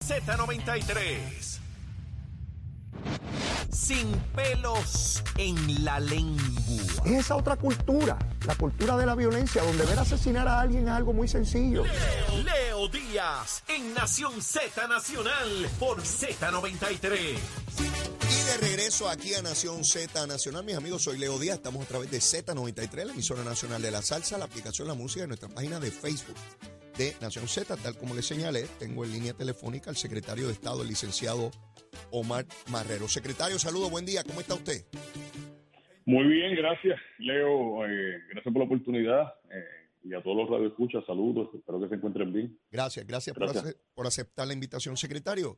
Z93. Sin pelos en la lengua. Es esa otra cultura, la cultura de la violencia, donde ver asesinar a alguien es algo muy sencillo. Leo Díaz, en Nación Z-Nacional, por Z93. Y de regreso aquí a Nación Z-Nacional, mis amigos, soy Leo Díaz, estamos a través de Z93, la emisora nacional de la salsa, la aplicación La Música, en nuestra página de Facebook de Nación Z. Tal como les señalé, tengo en línea telefónica al secretario de Estado, el licenciado Omar Marrero. Secretario, saludos, buen día, ¿cómo está usted? Muy bien, gracias, Leo, gracias por la oportunidad y a todos los radioescuchas, saludos, espero que se encuentren bien. Gracias. Por aceptar la invitación, secretario.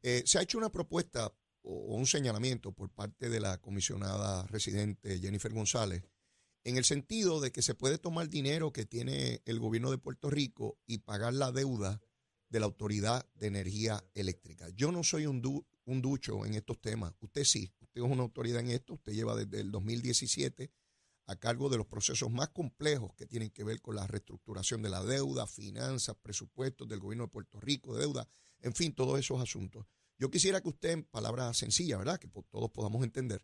Se ha hecho una propuesta o un señalamiento por parte de la comisionada residente Jennifer González, en el sentido de que se puede tomar dinero que tiene el gobierno de Puerto Rico y pagar la deuda de la Autoridad de Energía Eléctrica. Yo no soy un ducho en estos temas. Usted sí, usted es una autoridad en esto. Usted lleva desde el 2017 a cargo de los procesos más complejos que tienen que ver con la reestructuración de la deuda, finanzas, presupuestos del gobierno de Puerto Rico, deuda, en fin, todos esos asuntos. Yo quisiera que usted, en palabras sencillas, ¿verdad?, que todos podamos entender,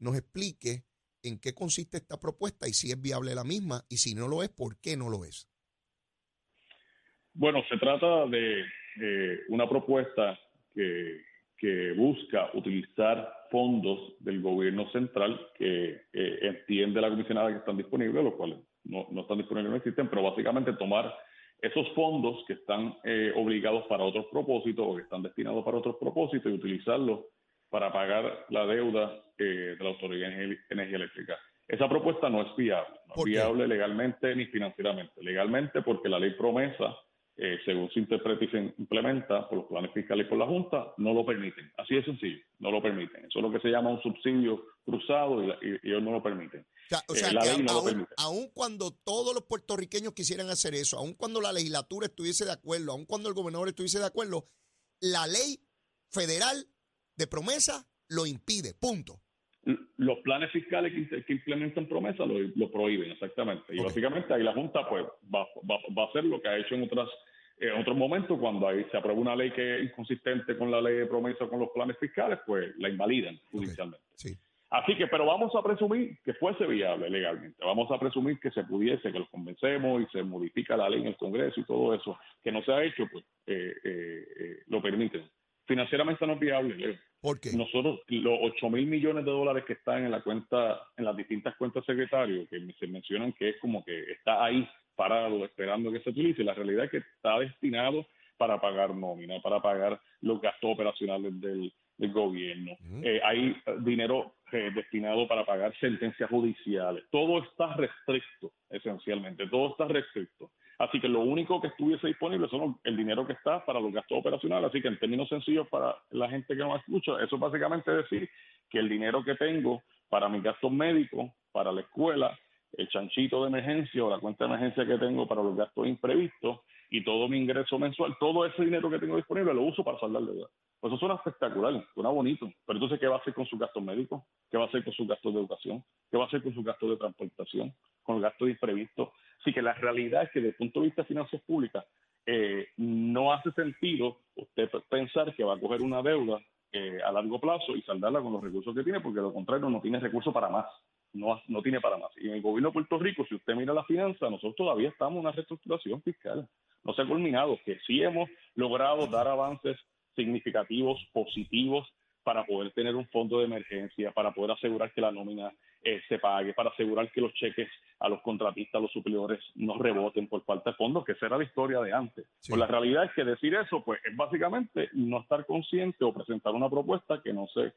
nos explique en qué consiste esta propuesta y si es viable la misma, y si no lo es, ¿por qué no lo es? Bueno, se trata de una propuesta que busca utilizar fondos del gobierno central que entiende la comisionada que están disponibles, los cuales no están disponibles, no existen, pero básicamente tomar esos fondos que están obligados para otros propósitos o que están destinados para otros propósitos y utilizarlos para pagar la deuda de la Autoridad de Energía Eléctrica. Esa propuesta no es viable, no es viable legalmente ni financieramente. Legalmente porque la ley PROMESA, según se interpreta y se implementa por los planes fiscales y por la Junta, no lo permiten. Así de sencillo, no lo permiten. Eso es lo que se llama un subsidio cruzado y ellos no lo permiten. O sea, la ley no lo permite. Aun cuando todos los puertorriqueños quisieran hacer eso, aun cuando la legislatura estuviese de acuerdo, aun cuando el gobernador estuviese de acuerdo, la ley federal de PROMESA lo impide, punto. Los planes fiscales que implementan PROMESA lo prohíben, exactamente. Y básicamente ahí la Junta pues va a hacer lo que ha hecho en otros momentos, cuando ahí se aprueba una ley que es inconsistente con la ley de PROMESA, con los planes fiscales, pues la invalidan judicialmente. Sí. Así que, pero vamos a presumir que fuese viable legalmente, vamos a presumir que se pudiese, que los convencemos y se modifica la ley en el Congreso y todo eso, que no se ha hecho, pues lo permiten. Financieramente no es viable, Leo. ¿Por qué? Nosotros, los $8,000 millones que están en la cuenta, en las distintas cuentas secretarios, que se mencionan que es como que está ahí parado, esperando que se utilice, la realidad es que está destinado para pagar nómina, para pagar los gastos operacionales del gobierno. Hay dinero destinado para pagar sentencias judiciales. Todo está restricto, esencialmente, todo está restricto. Así que lo único que estuviese disponible son el dinero que está para los gastos operacionales. Así que en términos sencillos para la gente que no escucha, eso básicamente es decir que el dinero que tengo para mis gastos médicos, para la escuela, el chanchito de emergencia o la cuenta de emergencia que tengo para los gastos imprevistos y todo mi ingreso mensual, todo ese dinero que tengo disponible lo uso para saldar deuda. Pues eso suena espectacular, suena bonito. Pero entonces, ¿qué va a hacer con sus gastos médicos? ¿Qué va a hacer con sus gastos de educación? ¿Qué va a hacer con sus gastos de transportación? ¿Con los gastos imprevistos? Así que la realidad es que desde el punto de vista de finanzas públicas no hace sentido usted pensar que va a coger una deuda a largo plazo y saldarla con los recursos que tiene, porque de lo contrario no tiene recursos para más, no tiene para más. Y en el gobierno de Puerto Rico, si usted mira la finanza, nosotros todavía estamos en una reestructuración fiscal, no se ha culminado, que sí hemos logrado dar avances significativos, positivos, para poder tener un fondo de emergencia, para poder asegurar que la nómina se pague, para asegurar que los cheques a los contratistas, a los suplidores, no reboten por falta de fondos, que esa era la historia de antes. Sí. Pues la realidad es que decir eso, pues es básicamente no estar consciente o presentar una propuesta que no es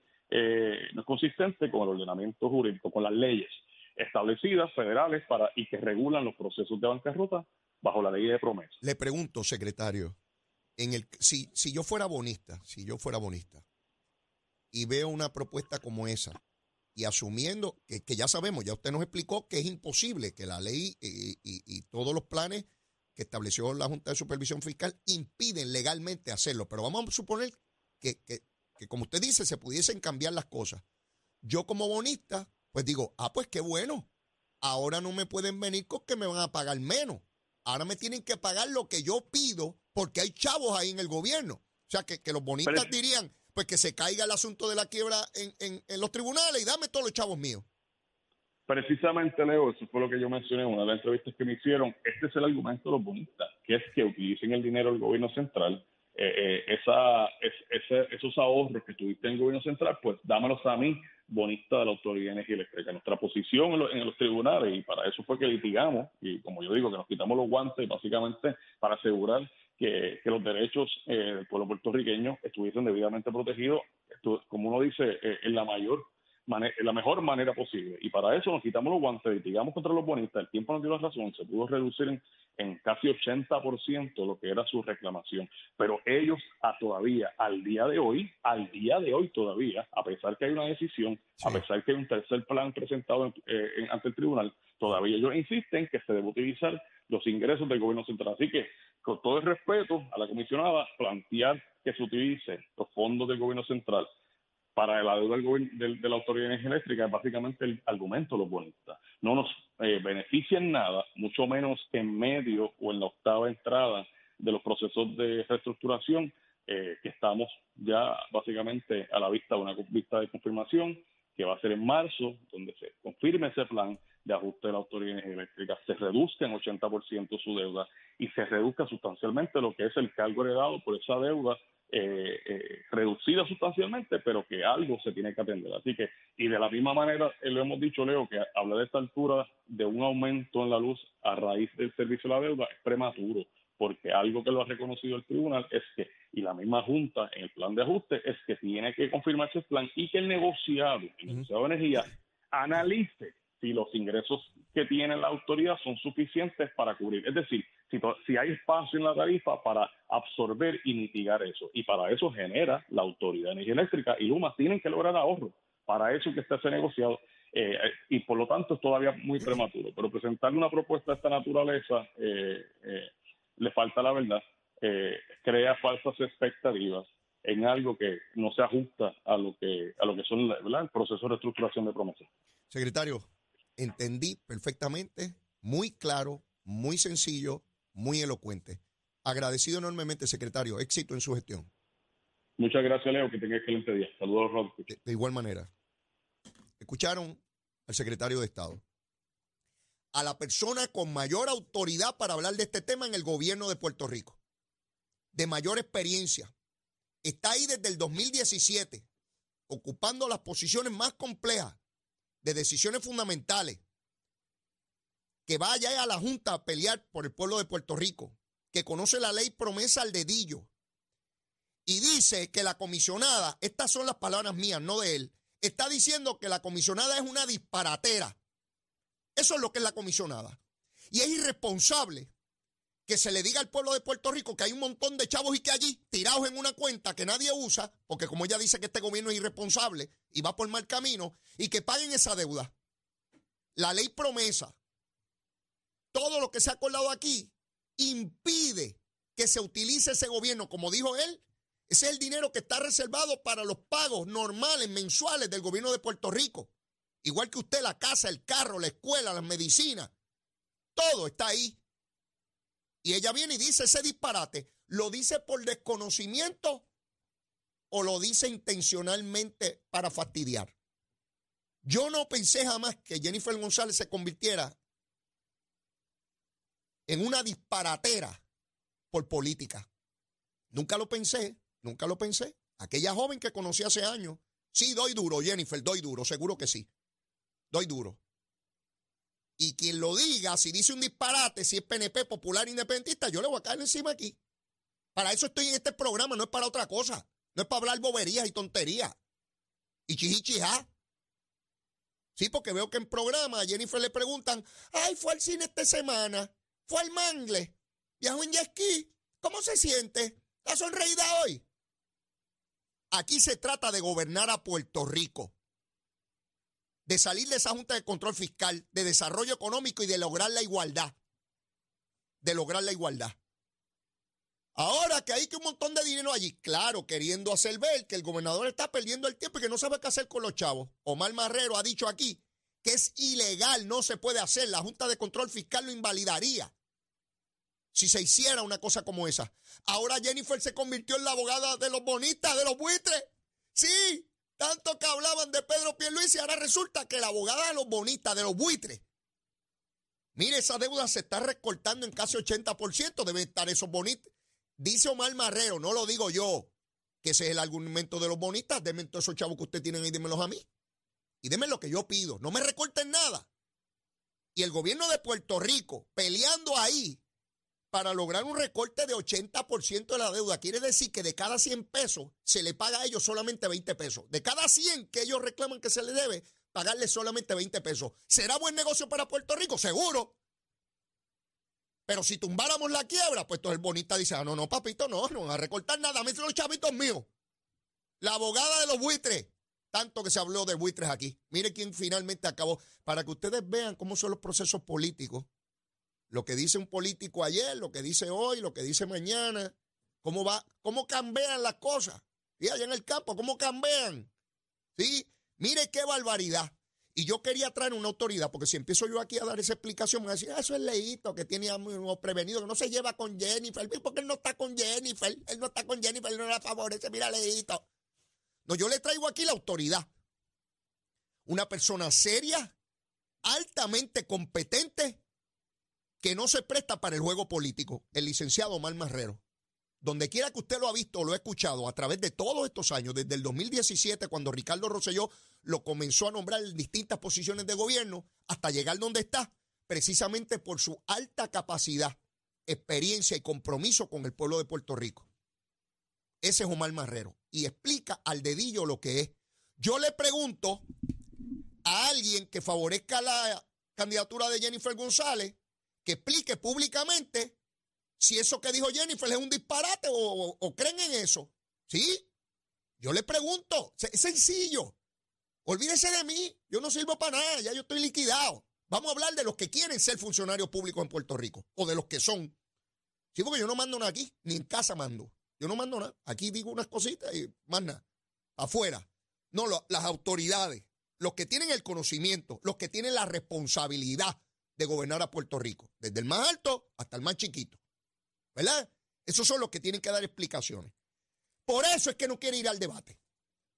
consistente con el ordenamiento jurídico, con las leyes establecidas federales y que regulan los procesos de bancarrota bajo la ley de PROMESA. Le pregunto, secretario, Si yo fuera bonista, y veo una propuesta como esa, y asumiendo que ya sabemos, ya usted nos explicó que es imposible que la ley y todos los planes que estableció la Junta de Supervisión Fiscal impiden legalmente hacerlo, pero vamos a suponer que como usted dice, se pudiesen cambiar las cosas. Yo como bonista, pues digo, pues qué bueno, ahora no me pueden venir con que me van a pagar menos, ahora me tienen que pagar lo que yo pido porque hay chavos ahí en el gobierno. O sea, que los bonistas dirían, pues que se caiga el asunto de la quiebra en los tribunales y dame todos los chavos míos. Precisamente, Leo, eso fue lo que yo mencioné en una de las entrevistas que me hicieron. Este es el argumento de los bonistas, que es que utilicen el dinero del gobierno central. Esos ahorros que tuviste en el gobierno central, pues dámelos a mí, bonista de la Autoridad de Energía Eléctrica. Nuestra posición en los tribunales, y para eso fue que litigamos, y como yo digo, que nos quitamos los guantes básicamente para asegurar que los derechos del pueblo puertorriqueño estuviesen debidamente protegidos, como uno dice, en la mejor manera posible. Y para eso nos quitamos los guantes, litigamos contra los bonistas, el tiempo nos dio la razón, se pudo reducir en casi 80% lo que era su reclamación. Pero ellos al día de hoy todavía, a pesar que hay una decisión, sí, a pesar que hay un tercer plan presentado ante el tribunal, todavía ellos insisten que se debe utilizar los ingresos del gobierno central. Así que, con todo el respeto a la comisionada, plantear que se utilicen los fondos del gobierno central para la deuda de la Autoridad de Energía Eléctrica es básicamente el argumento de los bonistas. No nos beneficia en nada, mucho menos en medio o en la octava entrada de los procesos de reestructuración, que estamos ya básicamente a la vista de una vista de confirmación, que va a ser en marzo, donde se confirme ese plan de ajuste de la Autoridad de Energía Eléctrica, se reduzca en 80% su deuda y se reduzca sustancialmente lo que es el cargo heredado por esa deuda, reducida sustancialmente, pero que algo se tiene que atender. Así que, y de la misma manera, lo hemos dicho, Leo, que hablar de esta altura de un aumento en la luz a raíz del servicio de la deuda es prematuro, porque algo que lo ha reconocido el tribunal es que, y la misma Junta en el plan de ajuste, es que tiene que confirmarse el plan y que el negociado de energía analice si los ingresos que tiene la autoridad son suficientes para cubrir. Es decir, si hay espacio en la tarifa para absorber y mitigar eso. Y para eso genera la Autoridad de Energía Eléctrica y Luma. Tienen que lograr ahorro. Para eso que está ese negociado. Y por lo tanto es todavía muy prematuro. Pero presentarle una propuesta de esta naturaleza le falta la verdad. Crea falsas expectativas en algo que no se ajusta a lo que son, ¿verdad?, el proceso de reestructuración de PROMESA. Secretario, entendí perfectamente, muy claro, muy sencillo, muy elocuente. Agradecido enormemente, secretario. Éxito en su gestión. Muchas gracias, Leo. Que tenga excelente día. Saludos, Rob. De igual manera. Escucharon al secretario de Estado, a la persona con mayor autoridad para hablar de este tema en el gobierno de Puerto Rico, de mayor experiencia. Está ahí desde el 2017, ocupando las posiciones más complejas de decisiones fundamentales, que vaya a la Junta a pelear por el pueblo de Puerto Rico, que conoce la ley PROMESA al dedillo, y dice que la comisionada, estas son las palabras mías, no de él, está diciendo que la comisionada es una disparatera. Eso es lo que es la comisionada. Y es irresponsable que se le diga al pueblo de Puerto Rico que hay un montón de chavos y que allí, tirados en una cuenta que nadie usa, porque como ella dice que este gobierno es irresponsable y va por mal camino, y que paguen esa deuda. La ley PROMESA, todo lo que se ha acordado aquí, impide que se utilice ese gobierno, como dijo él, ese es el dinero que está reservado para los pagos normales, mensuales del gobierno de Puerto Rico. Igual que usted, la casa, el carro, la escuela, las medicinas, todo está ahí. Y ella viene y dice ese disparate. ¿Lo dice por desconocimiento o lo dice intencionalmente para fastidiar? Yo no pensé jamás que Jennifer González se convirtiera en una disparatera por política. Nunca lo pensé. Aquella joven que conocí hace años. Sí, doy duro, Jennifer, doy duro, seguro que sí. Doy duro. Y quien lo diga, si dice un disparate, si es PNP, popular, independentista, yo le voy a caer encima aquí. Para eso estoy en este programa, no es para otra cosa. No es para hablar boberías y tonterías. Y chijichijá. Sí, porque veo que en programa a Jennifer le preguntan, fue al cine esta semana, fue al Mangle, viajó en jet ski, ¿cómo se siente? ¿Está sonreída hoy? Aquí se trata de gobernar a Puerto Rico, de salir de esa Junta de Control Fiscal, de desarrollo económico y de lograr la igualdad. De lograr la igualdad. Ahora que hay que un montón de dinero allí, claro, queriendo hacer ver que el gobernador está perdiendo el tiempo y que no sabe qué hacer con los chavos. Omar Marrero ha dicho aquí que es ilegal, no se puede hacer. La Junta de Control Fiscal lo invalidaría si se hiciera una cosa como esa. Ahora Jennifer se convirtió en la abogada de los bonistas, de los buitres. Sí, tanto que hablaban de Pedro Pierluisi, ahora resulta que la abogada de los bonistas, de los buitres. Mire, esa deuda se está recortando en casi 80%, deben estar esos bonistas. Dice Omar Marrero, no lo digo yo, que ese es el argumento de los bonistas, denme todos esos chavos que ustedes tienen ahí, démelos a mí. Y denme lo que yo pido, no me recorten nada. Y el gobierno de Puerto Rico peleando ahí para lograr un recorte de 80% de la deuda. Quiere decir que de cada 100 pesos se le paga a ellos solamente 20 pesos. De cada 100 que ellos reclaman que se les debe, pagarle solamente 20 pesos. ¿Será buen negocio para Puerto Rico? Seguro. Pero si tumbáramos la quiebra, pues entonces el bonista dice, ah, no, no, papito, no, no van a recortar nada, me dicen los chavitos míos. La abogada de los buitres. Tanto que se habló de buitres aquí. Mire quién finalmente acabó. Para que ustedes vean cómo son los procesos políticos. Lo que dice un político ayer, lo que dice hoy, lo que dice mañana, cómo cambian las cosas. Y allá en el campo, cómo cambian. ¿Sí? Mire qué barbaridad. Y yo quería traer una autoridad, porque si empiezo yo aquí a dar esa explicación, me van a decir, eso es Leíto, que tiene prevenido, que no se lleva con Jennifer, porque él no está con Jennifer, él no está con Jennifer, él no la favorece, mira Leíto. No, yo le traigo aquí la autoridad. Una persona seria, altamente competente, que no se presta para el juego político, el licenciado Omar Marrero. Donde quiera que usted lo ha visto o lo ha escuchado a través de todos estos años, desde el 2017, cuando Ricardo Rosselló lo comenzó a nombrar en distintas posiciones de gobierno, hasta llegar donde está, precisamente por su alta capacidad, experiencia y compromiso con el pueblo de Puerto Rico. Ese es Omar Marrero. Y explica al dedillo lo que es. Yo le pregunto a alguien que favorezca la candidatura de Jennifer González, que explique públicamente si eso que dijo Jennifer es un disparate o creen en eso. ¿Sí? Yo le pregunto. Es sencillo. Olvídese de mí. Yo no sirvo para nada. Ya yo estoy liquidado. Vamos a hablar de los que quieren ser funcionarios públicos en Puerto Rico. O de los que son. Sí, porque yo no mando nada aquí. Ni en casa mando. Yo no mando nada. Aquí digo unas cositas y más nada. Afuera. No, las autoridades. Los que tienen el conocimiento. Los que tienen la responsabilidad de gobernar a Puerto Rico. Desde el más alto hasta el más chiquito. ¿Verdad? Esos son los que tienen que dar explicaciones. Por eso es que no quiere ir al debate.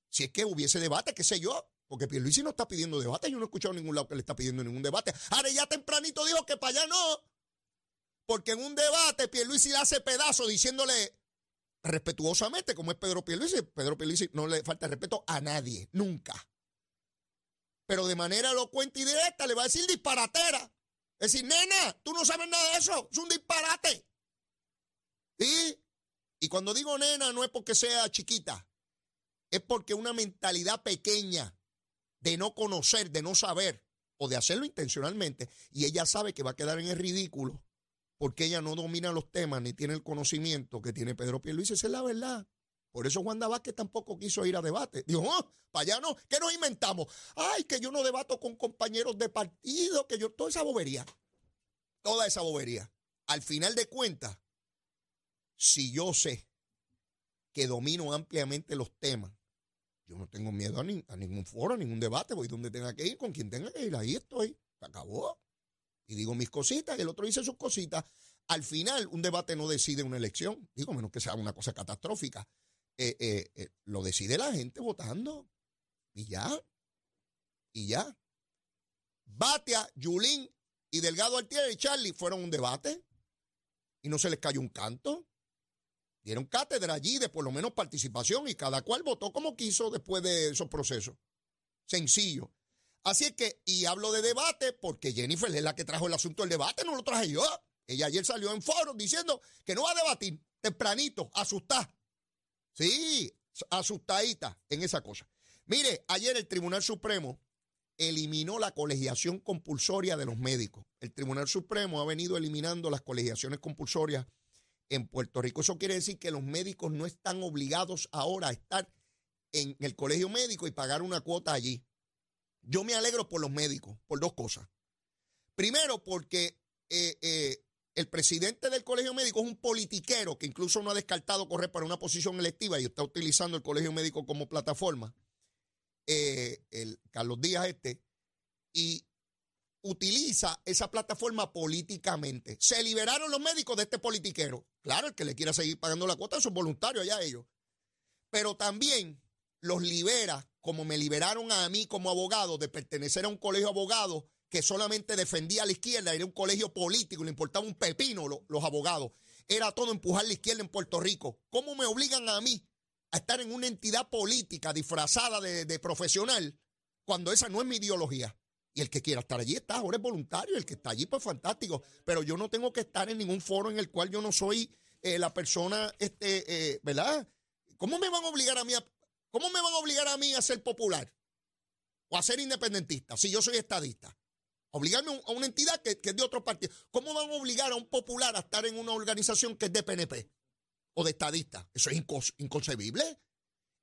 Si es que hubiese debate, qué sé yo, porque Pierluisi no está pidiendo debate. Yo no he escuchado en ningún lado que le está pidiendo ningún debate. Ahora ya tempranito dijo que para allá no. Porque en un debate Pierluisi le hace pedazo diciéndole respetuosamente, como es Pedro Pierluisi. Pedro Pierluisi no le falta respeto a nadie, nunca. Pero de manera elocuente y directa le va a decir disparatera. Es decir, nena, tú no sabes nada de eso. Es un disparate. ¿Sí? Y cuando digo nena no es porque sea chiquita, es porque una mentalidad pequeña de no conocer, de no saber o de hacerlo intencionalmente, y ella sabe que va a quedar en el ridículo porque ella no domina los temas ni tiene el conocimiento que tiene Pedro Pierluisi. Esa es la verdad. Por eso Juan David Vázquez tampoco quiso ir a debate. Dijo, para allá no, ¿qué nos inventamos? Ay, que yo no debato con compañeros de partido, que yo, toda esa bobería, toda esa bobería. Al final de cuentas, si yo sé que domino ampliamente los temas, yo no tengo miedo a ningún foro, a ningún debate, voy donde tenga que ir, con quien tenga que ir, ahí estoy, se acabó. Y digo mis cositas, y el otro dice sus cositas. Al final, un debate no decide una elección, digo, menos que sea una cosa catastrófica. Lo decide la gente votando, y ya, y ya. Batea, Yulín y Delgado Altieri y Charlie fueron a un debate, y no se les cayó un canto. Dieron cátedra allí de por lo menos participación y cada cual votó como quiso después de esos procesos. Sencillo. Así es que, y hablo de debate porque Jennifer es la que trajo el asunto del debate, no lo traje yo. Ella ayer salió en foros diciendo que no va a debatir, tempranito, asustada. Sí, asustadita en esa cosa. Mire, ayer el Tribunal Supremo eliminó la colegiación compulsoria de los médicos. El Tribunal Supremo ha venido eliminando las colegiaciones compulsorias en Puerto Rico. Eso quiere decir que los médicos no están obligados ahora a estar en el colegio médico y pagar una cuota allí. Yo me alegro por los médicos, por dos cosas. Primero, porque el presidente del colegio médico es un politiquero que incluso no ha descartado correr para una posición electiva y está utilizando el colegio médico como plataforma, el Carlos Díaz y utiliza esa plataforma políticamente. Se liberaron los médicos de este politiquero. Claro, el que le quiera seguir pagando la cuota, eso es voluntario allá ellos. Pero también los libera, como me liberaron a mí como abogado, de pertenecer a un colegio de abogados que solamente defendía a la izquierda, era un colegio político, le importaba un pepino los abogados. Era todo empujar a la izquierda en Puerto Rico. ¿Cómo me obligan a mí a estar en una entidad política disfrazada de profesional cuando esa no es mi ideología? Y el que quiera estar allí está, ahora es voluntario, el que está allí pues fantástico, pero yo no tengo que estar en ningún foro en el cual yo no soy la persona, ¿verdad? ¿Cómo me van a obligar a mí a ser popular o a ser independentista si yo soy estadista? Obligarme a una entidad que es de otro partido. ¿Cómo van a obligar a un popular a estar en una organización que es de PNP o de estadista? Eso es inconcebible.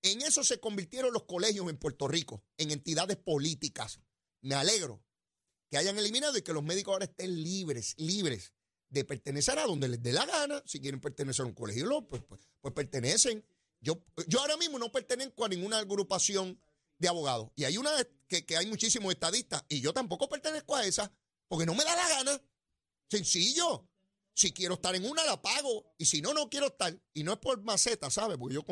En eso se convirtieron los colegios en Puerto Rico, en entidades políticas. Me alegro que hayan eliminado y que los médicos ahora estén libres de pertenecer a donde les dé la gana. Si quieren pertenecer a un colegio, pues pertenecen. Yo ahora mismo no pertenezco a ninguna agrupación de abogados. Y hay una que hay muchísimos estadistas y yo tampoco pertenezco a esa porque no me da la gana. Sencillo. Si quiero estar en una, la pago. Y si no, no quiero estar. Y no es por maceta, ¿sabes? Porque yo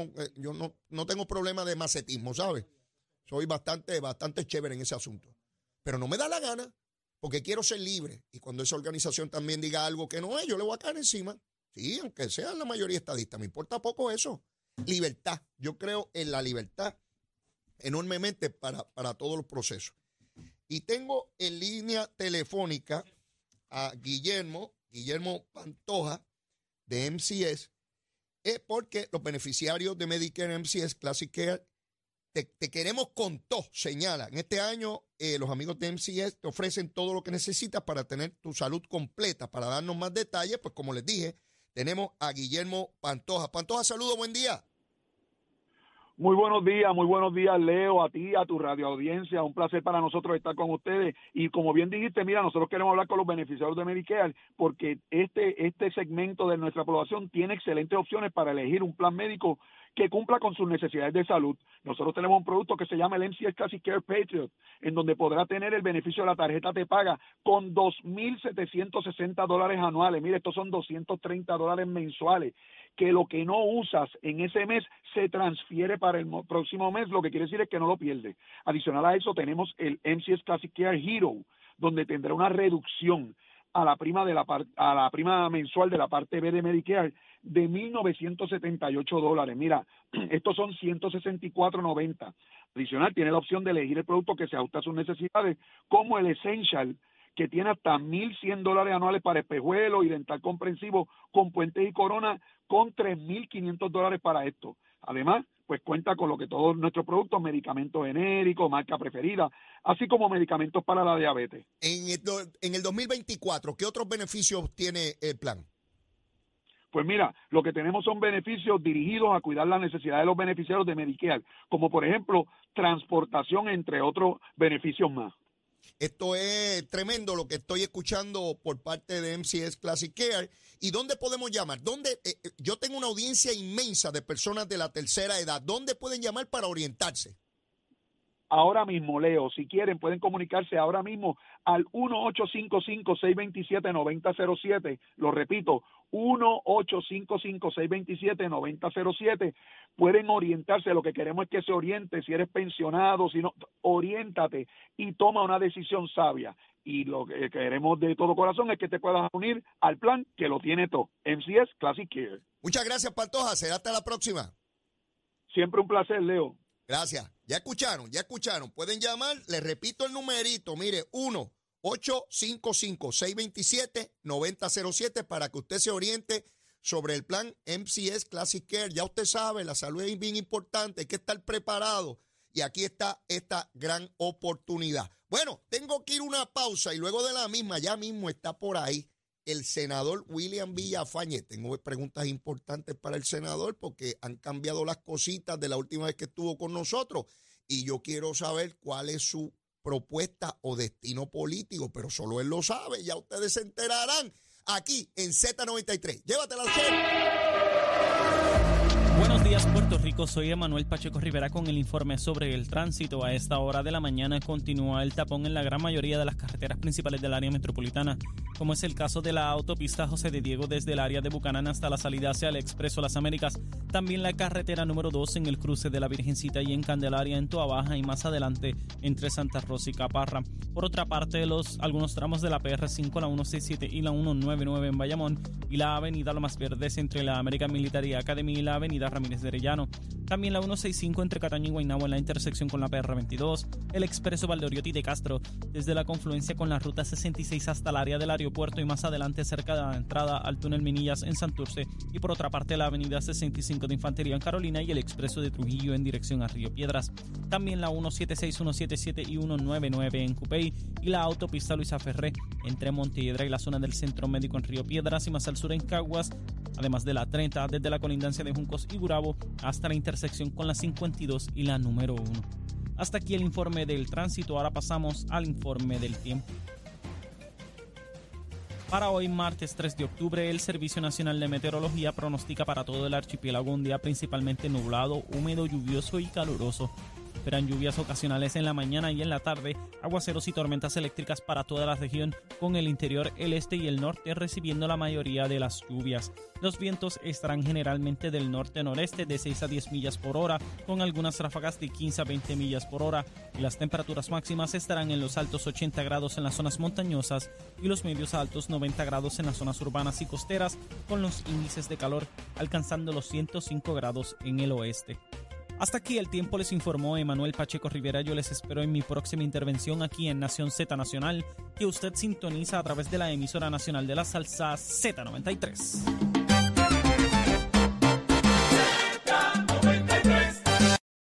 no tengo problema de macetismo, ¿sabes? Soy bastante chévere en ese asunto. Pero no me da la gana porque quiero ser libre. Y cuando esa organización también diga algo que no es, yo le voy a caer encima. Sí, aunque sea la mayoría estadista, me importa poco eso. Libertad. Yo creo en la libertad enormemente para todos los procesos. Y tengo en línea telefónica a Guillermo Pantoja de MCS, porque los beneficiarios de Medicare MCS Classic Care te queremos con todo, señala. En este año los amigos de MCS te ofrecen todo lo que necesitas para tener tu salud completa. Para darnos más detalles, pues como les dije, tenemos a Guillermo Pantoja. Pantoja, saludos, buen día. Muy buenos días, Leo, a ti, a tu radioaudiencia. Un placer para nosotros estar con ustedes. Y como bien dijiste, mira, nosotros queremos hablar con los beneficiarios de Medicare porque este segmento de nuestra población tiene excelentes opciones para elegir un plan médico que cumpla con sus necesidades de salud. Nosotros tenemos un producto que se llama el MCS Classic Care Patriot, en donde podrá tener el beneficio de la tarjeta Te Paga con $2,760 anuales. Mire, estos son $230 mensuales, que lo que no usas en ese mes se transfiere para el próximo mes, lo que quiere decir es que no lo pierdes. Adicional a eso, tenemos el MCS Classic Care Hero, donde tendrá una reducción a la prima mensual de la parte B de Medicare de $1,978. Mira, estos son $164.90. Adicional, tiene la opción de elegir el producto que se ajusta a sus necesidades, como el Essential, que tiene hasta $1,100 anuales para espejuelos y dental comprensivo con puentes y corona, con $3,500 para esto. Además, pues cuenta con lo que todos nuestros productos, medicamentos genéricos, marca preferida, así como medicamentos para la diabetes. En el 2024, ¿qué otros beneficios tiene el plan? Pues mira, lo que tenemos son beneficios dirigidos a cuidar las necesidades de los beneficiarios de Medicare, como por ejemplo, transportación, entre otros beneficios más. Esto es tremendo lo que estoy escuchando por parte de MCS Classic Care. ¿Y dónde podemos llamar? Yo tengo una audiencia inmensa de personas de la tercera edad. ¿Dónde pueden llamar para orientarse? Ahora mismo, Leo, si quieren, pueden comunicarse ahora mismo al 1-855-627-9007. Lo repito, 1-855-627-9007. Pueden orientarse, lo que queremos es que se oriente, si eres pensionado, si no, oriéntate y toma una decisión sabia. Y lo que queremos de todo corazón es que te puedas unir al plan que lo tiene todo, MCS Classic Care. Muchas gracias, Pantoja. Será hasta la próxima. Siempre un placer, Leo. Gracias. Ya escucharon. Pueden llamar, les repito el numerito, mire, 1-855-627-9007 para que usted se oriente sobre el plan MCS Classic Care. Ya usted sabe, la salud es bien importante, hay que estar preparado. Y aquí está esta gran oportunidad. Bueno, tengo que ir a una pausa y luego de la misma, ya mismo está por ahí el senador William Villafañe. Tengo preguntas importantes para el senador porque han cambiado las cositas de la última vez que estuvo con nosotros y yo quiero saber cuál es su propuesta o destino político, pero solo él lo sabe, ya ustedes se enterarán aquí en Z93. Llévatela al Z. Buenos días, Puerto Rico. Soy Emanuel Pacheco Rivera con el informe sobre el tránsito. A esta hora de la mañana continúa el tapón en la gran mayoría de las carreteras principales del área metropolitana, como es el caso de la autopista José de Diego desde el área de Bucanán hasta la salida hacia el Expreso Las Américas. También la carretera número 2 en el cruce de la Virgencita y en Candelaria, en Toa Baja y más adelante entre Santa Rosa y Caparra. Por otra parte, algunos tramos de la PR5, la 167 y la 199 en Bayamón y la avenida Lomas Verdes entre la American Military Academy y la avenida Ramírez de Arellano. También la 165 entre Cataño y Guaynabo en la intersección con la PR22, el Expreso Valdoriotti de Castro desde la confluencia con la ruta 66 hasta el área del área puerto y más adelante cerca de la entrada al túnel Minillas en Santurce, y por otra parte la avenida 65 de Infantería en Carolina y el expreso de Trujillo en dirección a Río Piedras. También la 176, 177 y 199 en Cupey y la autopista Luisa Ferré entre Montelledra y la zona del Centro Médico en Río Piedras y más al sur en Caguas, además de la 30 desde la colindancia de Juncos y Gurabo hasta la intersección con la 52 y la número 1. Hasta aquí el informe del tránsito, ahora pasamos al informe del tiempo. Para hoy, martes 3 de octubre, el Servicio Nacional de Meteorología pronostica para todo el archipiélago un día principalmente nublado, húmedo, lluvioso y caluroso. Esperan lluvias ocasionales en la mañana y en la tarde, aguaceros y tormentas eléctricas para toda la región, con el interior, el este y el norte recibiendo la mayoría de las lluvias. Los vientos estarán generalmente del norte-noreste de 6 a 10 millas por hora, con algunas ráfagas de 15 a 20 millas por hora, y las temperaturas máximas estarán en los altos 80 grados en las zonas montañosas y los medios a altos 90 grados en las zonas urbanas y costeras, con los índices de calor alcanzando los 105 grados en el oeste. Hasta aquí el tiempo, les informó Emanuel Pacheco Rivera. Yo les espero en mi próxima intervención aquí en Nación Z-Nacional, que usted sintoniza a través de la emisora nacional de la salsa Z-93.